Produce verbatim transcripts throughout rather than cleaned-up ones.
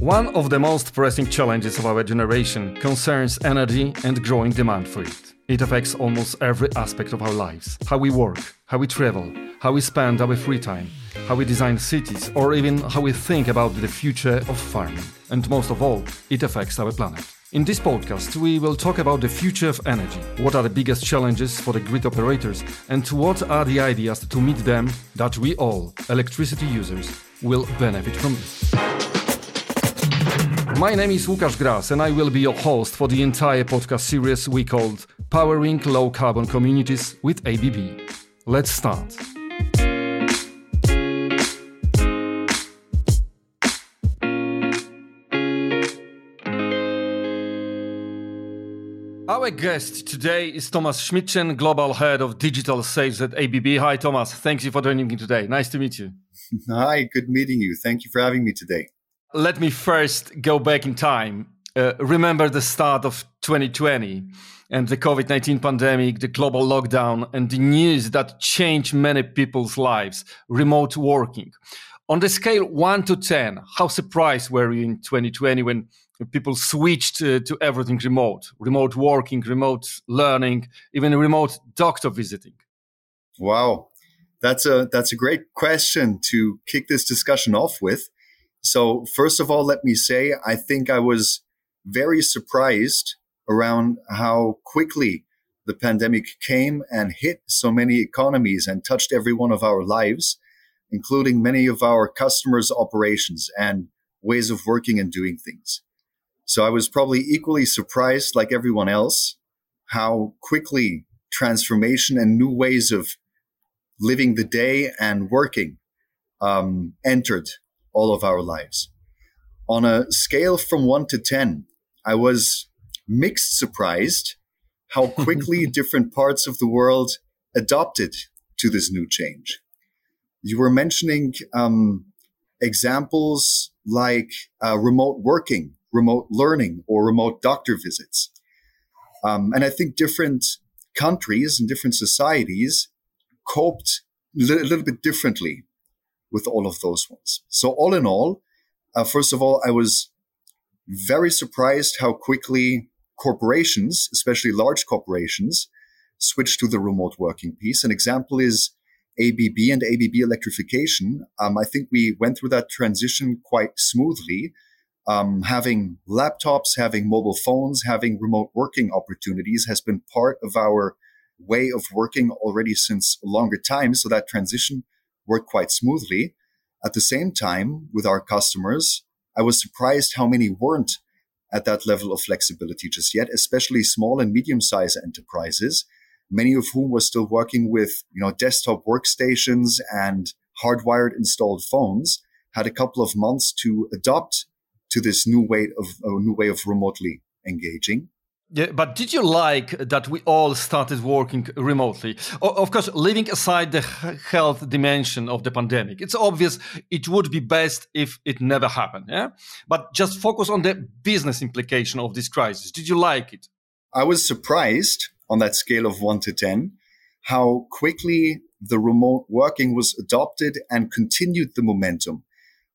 One of the most pressing challenges of our generation concerns energy and growing demand for it. It affects almost every aspect of our lives: how we work, how we travel, how we spend our free time, how we design cities, or even how we think about the future of farming. And most of all, it affects our planet. In this podcast, we will talk about the future of energy, what are the biggest challenges for the grid operators, and what are the ideas to meet them that we all, electricity users, will benefit from this. My name is Lukas Gras, and I will be your host for the entire podcast series we called Powering Low Carbon Communities with A B B. Let's start. Our guest today is Thomas Schmidtchen, Global Head of Digital Sales at A B B. Hi, Thomas. Thank you for joining me today. Nice to meet you. Hi, good meeting you. Thank you for having me today. Let me first go back in time. Uh, remember the start of twenty twenty and the covid nineteen pandemic, the global lockdown, and the news that changed many people's lives, remote working. On the scale one to ten, how surprised were you in twenty twenty when people switched uh, to everything remote, remote working, remote learning, even remote doctor visiting? Wow, that's a that's a great question to kick this discussion off with. So first of all, let me say, I think I was very surprised around how quickly the pandemic came and hit so many economies and touched every one of our lives, including many of our customers' operations and ways of working and doing things. So I was probably equally surprised, like everyone else, how quickly transformation and new ways of living the day and working um, entered all of our lives. On a scale from one to ten, I was mixed surprised how quickly different parts of the world adopted to this new change. You were mentioning um, examples like uh, remote working, remote learning, or remote doctor visits. Um, and I think different countries and different societies coped a li- little bit differently with all of those ones. So all in all, uh, first of all, I was very surprised how quickly corporations, especially large corporations, switched to the remote working piece. An example is A B B and A B B Electrification. Um, I think we went through that transition quite smoothly, um, having laptops, having mobile phones, having remote working opportunities has been part of our way of working already since a longer time. So that transition worked quite smoothly. At the same time, with our customers, I was surprised how many weren't at that level of flexibility just yet, especially small and medium-sized enterprises, many of whom were still working with, you know, desktop workstations and hardwired installed phones, had a couple of months to adapt to this new way of uh, new way of remotely engaging. Yeah, but did you like that we all started working remotely? Of course, leaving aside the health dimension of the pandemic, it's obvious it would be best if it never happened. Yeah, but just focus on the business implication of this crisis. Did you like it? I was surprised on that scale of one to ten how quickly the remote working was adopted and continued the momentum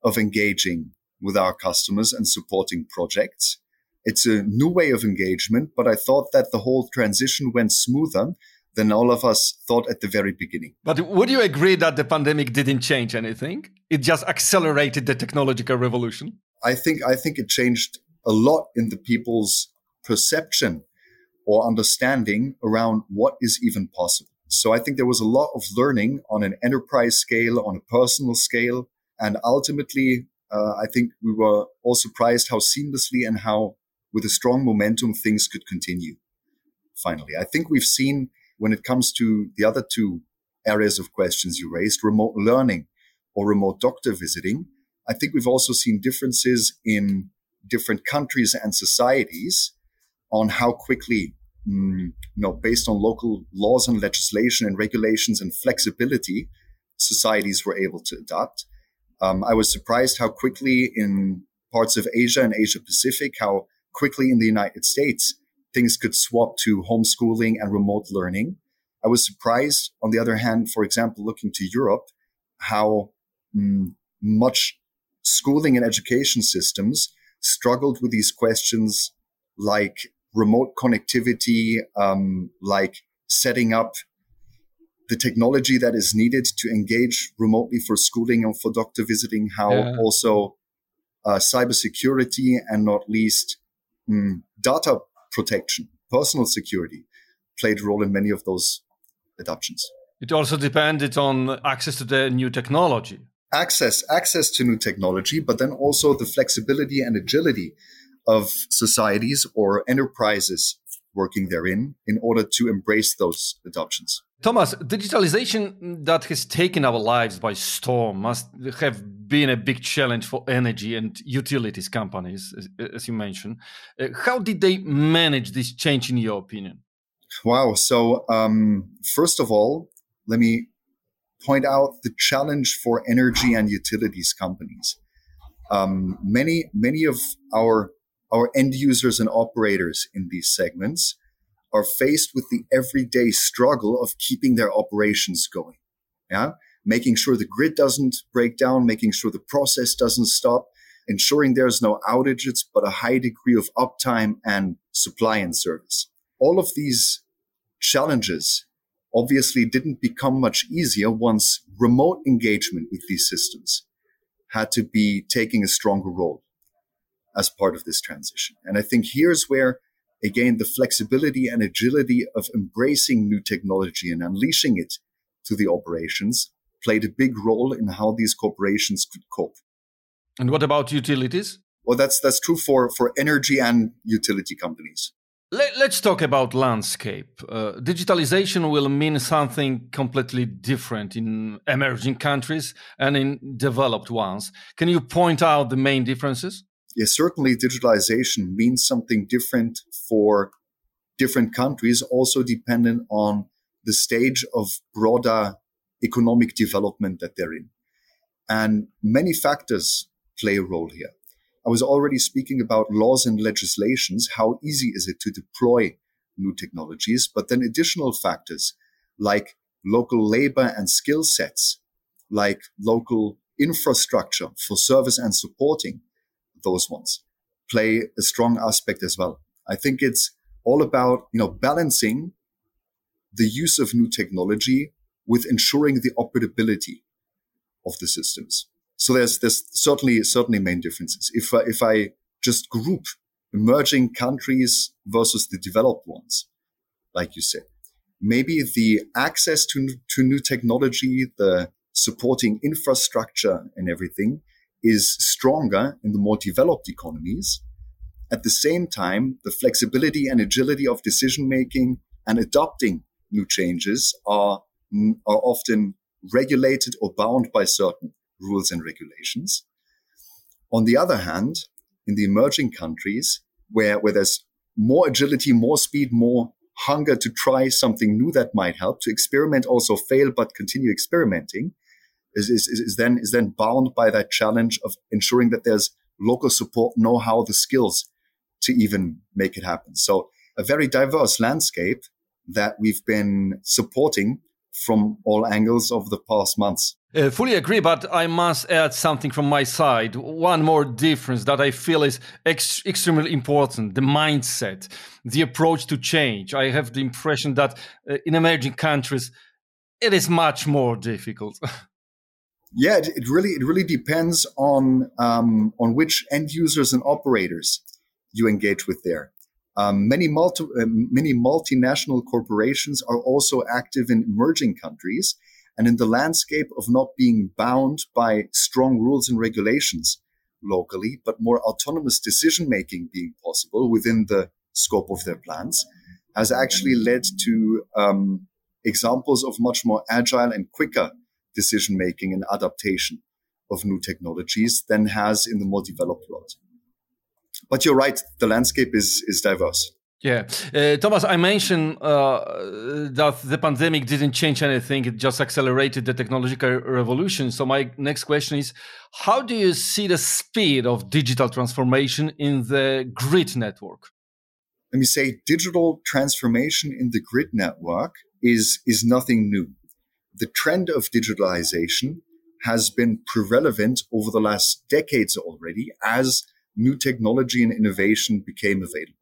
of engaging with our customers and supporting projects. It's a new way of engagement, but I thought that the whole transition went smoother than all of us thought at the very beginning. But would you agree that the pandemic didn't change anything? It just accelerated the technological revolution? I think I think it changed a lot in the people's perception or understanding around what is even possible. So I think there was a lot of learning on an enterprise scale, on a personal scale, and ultimately, uh, I think we were all surprised how seamlessly and how with a strong momentum, things could continue. Finally, I think we've seen when it comes to the other two areas of questions you raised, remote learning or remote doctor visiting, I think we've also seen differences in different countries and societies on how quickly, you know, based on local laws and legislation and regulations and flexibility, societies were able to adapt. Um, I was surprised how quickly in parts of Asia and Asia Pacific, how quickly in the United States, things could swap to homeschooling and remote learning. I was surprised, on the other hand, for example, looking to Europe, how mm, much schooling and education systems struggled with these questions like remote connectivity, um, like setting up the technology that is needed to engage remotely for schooling and for doctor visiting, how yeah. also uh, cybersecurity and not least mm, data protection, personal security played a role in many of those adoptions. It also depended on access to the new technology. Access, access to new technology, but then also the flexibility and agility of societies or enterprises working therein in order to embrace those adoptions. Thomas, digitalization that has taken our lives by storm must have been a big challenge for energy and utilities companies, as, as you mentioned. Uh, how did they manage this change, in your opinion? Wow. So um, first of all, let me point out the challenge for energy and utilities companies. Um, many, many of our Our end users and operators in these segments are faced with the everyday struggle of keeping their operations going. Yeah. Making sure the grid doesn't break down, making sure the process doesn't stop, ensuring there's no outages, but a high degree of uptime and supply and service. All of these challenges obviously didn't become much easier once remote engagement with these systems had to be taking a stronger role as part of this transition. And I think here's where, again, the flexibility and agility of embracing new technology and unleashing it to the operations played a big role in how these corporations could cope. And what about utilities? Well, that's that's true for, for energy and utility companies. Let, let's talk about landscape. Uh, digitalization will mean something completely different in emerging countries and in developed ones. Can you point out the main differences? Yes, certainly digitalization means something different for different countries, also dependent on the stage of broader economic development that they're in. And many factors play a role here. I was already speaking about laws and legislations. How easy is it to deploy new technologies? But then additional factors like local labor and skill sets, like local infrastructure for service and supporting those ones play a strong aspect as well. I think it's all about, you know, balancing the use of new technology with ensuring the operability of the systems. So there's there's certainly certainly main differences. If uh, if I just group emerging countries versus the developed ones, like you said, maybe the access to to new technology, the supporting infrastructure and everything is stronger in the more developed economies. At the same time, the flexibility and agility of decision-making and adopting new changes are, are often regulated or bound by certain rules and regulations. On the other hand, in the emerging countries, where, where there's more agility, more speed, more hunger to try something new that might help, to experiment, also fail, but continue experimenting, Is, is is then is then bound by that challenge of ensuring that there's local support, know-how, the skills to even make it happen. So a very diverse landscape that we've been supporting from all angles over the past months. Uh, fully agree, but I must add something from my side. One more difference that I feel is ex- extremely important, the mindset, the approach to change. I have the impression that uh, in emerging countries, it is much more difficult. Yeah, it, it really it really depends on um, on which end users and operators you engage with there. Um, many multi uh, many multinational corporations are also active in emerging countries, and in the landscape of not being bound by strong rules and regulations locally, but more autonomous decision making being possible within the scope of their plans, has actually led to um, examples of much more agile and quicker decision-making and adaptation of new technologies than has in the more developed world. But you're right, the landscape is is diverse. Yeah. Uh, Thomas, I mentioned uh, that the pandemic didn't change anything. It just accelerated the technological revolution. So my next question is, how do you see the speed of digital transformation in the grid network? Let me say digital transformation in the grid network is is nothing new. The trend of digitalization has been prevalent over the last decades already as new technology and innovation became available.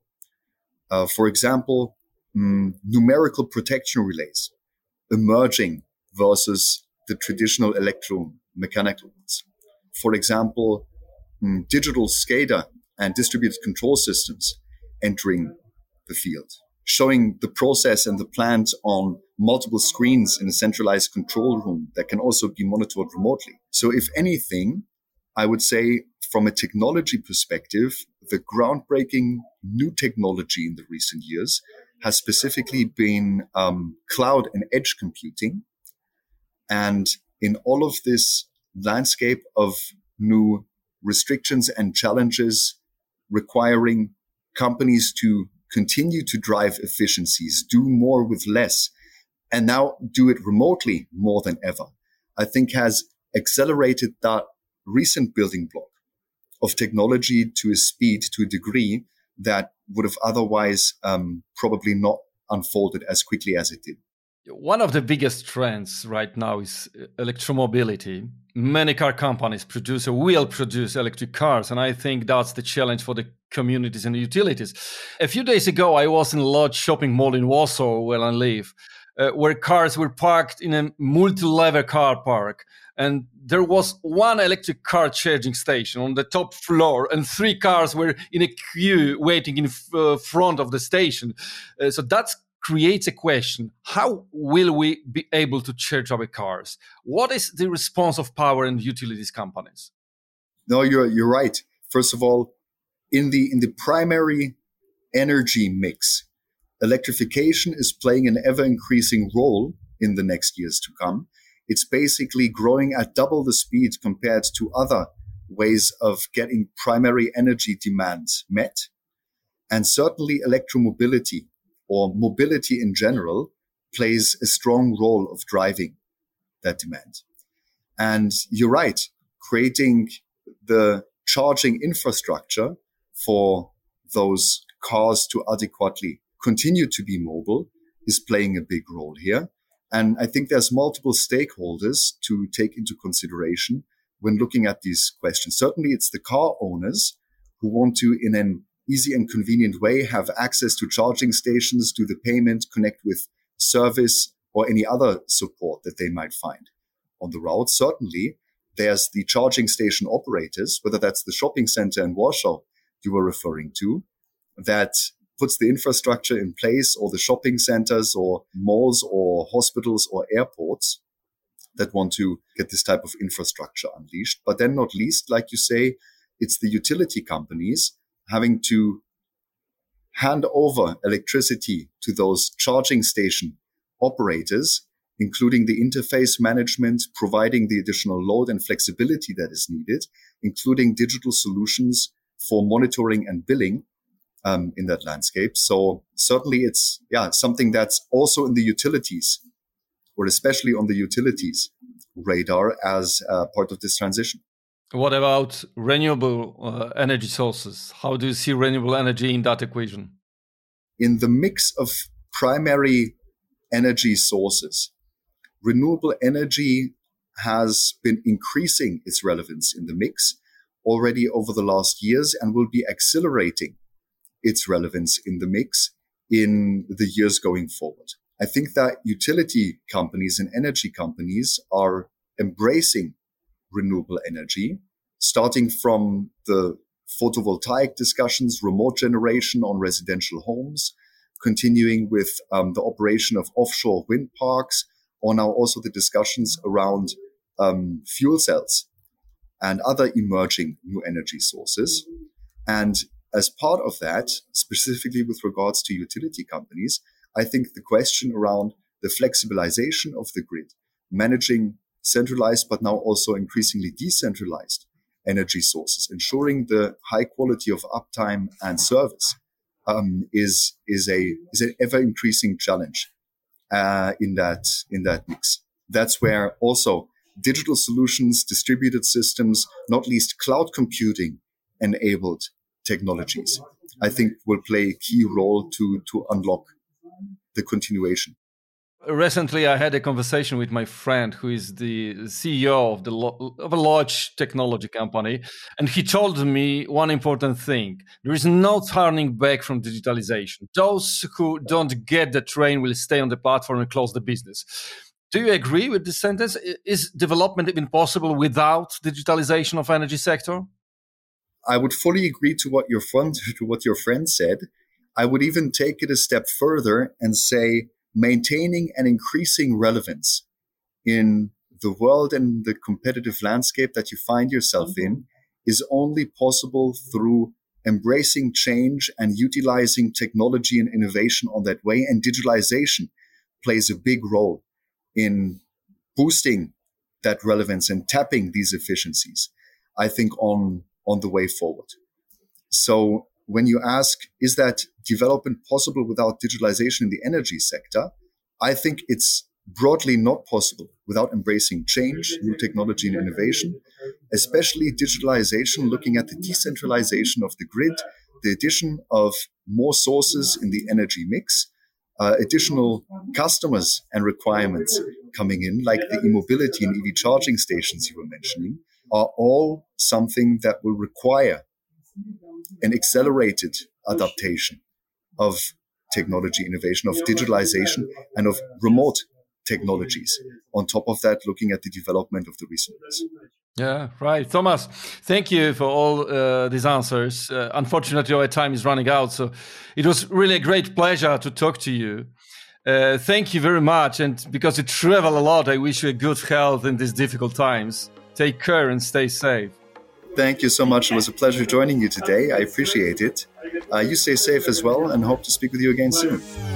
Uh, for example, mm, numerical protection relays emerging versus the traditional electromechanical ones. For example, mm, digital SCADA and distributed control systems entering the field, showing the process and the plant on multiple screens in a centralized control room that can also be monitored remotely. So if anything, I would say from a technology perspective, the groundbreaking new technology in the recent years has specifically been um, cloud and edge computing. And in all of this landscape of new restrictions and challenges requiring companies to continue to drive efficiencies, do more with less, and now do it remotely more than ever, I think has accelerated that recent building block of technology to a speed, to a degree that would have otherwise um, probably not unfolded as quickly as it did. One of the biggest trends right now is electromobility. Many car companies produce or will produce electric cars, and I think that's the challenge for the communities and the utilities. A few days ago, I was in a large shopping mall in Warsaw, where I live, uh, where cars were parked in a multi-level car park. And there was one electric car charging station on the top floor, and three cars were in a queue waiting in f- uh, front of the station. Uh, so that's creates a question: how will we be able to charge our cars? What is the response of power and utilities companies? No, you're you're right. First of all, in the in the primary energy mix, electrification is playing an ever-increasing role in the next years to come. It's basically growing at double the speed compared to other ways of getting primary energy demand met. And certainly electromobility, or mobility in general, plays a strong role of driving that demand. And you're right, creating the charging infrastructure for those cars to adequately continue to be mobile is playing a big role here. And I think there's multiple stakeholders to take into consideration when looking at these questions. Certainly it's the car owners who want to, in an easy and convenient way, have access to charging stations, do the payment, connect with service or any other support that they might find on the route. Certainly, there's the charging station operators, whether that's the shopping center in Warsaw you were referring to, that puts the infrastructure in place, or the shopping centers or malls or hospitals or airports that want to get this type of infrastructure unleashed. But then not least, like you say, it's the utility companies having to hand over electricity to those charging station operators, including the interface management, providing the additional load and flexibility that is needed, including digital solutions for monitoring and billing um, in that landscape. So certainly it's yeah something that's also in the utilities, or especially on the utilities radar as uh, part of this transition. What about renewable uh, energy sources? How do you see renewable energy in that equation? In the mix of primary energy sources, renewable energy has been increasing its relevance in the mix already over the last years and will be accelerating its relevance in the mix in the years going forward. I think that utility companies and energy companies are embracing renewable energy, starting from the photovoltaic discussions, remote generation on residential homes, continuing with um, the operation of offshore wind parks, or now also the discussions around um, fuel cells and other emerging new energy sources. And as part of that, specifically with regards to utility companies, I think the question around the flexibilization of the grid, managing centralized, but now also increasingly decentralized energy sources, ensuring the high quality of uptime and service, um, is is a is an ever increasing challenge uh, in that in that mix. That's where also digital solutions, distributed systems, not least cloud computing enabled technologies, I think will play a key role to to unlock the continuation. recently I had a conversation with my friend who is the C E O of the of a large technology company, and he told me one important thing. There is no turning back from digitalization. Those who don't get the train will stay on the platform and close the business. Do you agree with this sentence? Is development even possible without digitalization of energy sector? I would fully agree to what your friend, to what your friend said. I would even take it a step further and say maintaining and increasing relevance in the world and the competitive landscape that you find yourself in is only possible through embracing change and utilizing technology and innovation on that way. And digitalization plays a big role in boosting that relevance and tapping these efficiencies, I think, on, on the way forward. So when you ask, is that development possible without digitalization in the energy sector? I think it's broadly not possible without embracing change, new technology and innovation, especially digitalization, looking at the decentralization of the grid, the addition of more sources in the energy mix, Uh, additional customers and requirements coming in, like the e-mobility and E V charging stations you were mentioning, are all something that will require an accelerated adaptation of technology innovation, of digitalization, and of remote technologies. On top of that, looking at the development of the resources. Yeah, right. Thomas, thank you for all uh, these answers. Uh, unfortunately, our time is running out, so it was really a great pleasure to talk to you. Uh, thank you very much. And because you travel a lot, I wish you a good health in these difficult times. Take care and stay safe. Thank you so much. It was a pleasure joining you today. I appreciate it. Uh, you stay safe as well, and hope to speak with you again soon.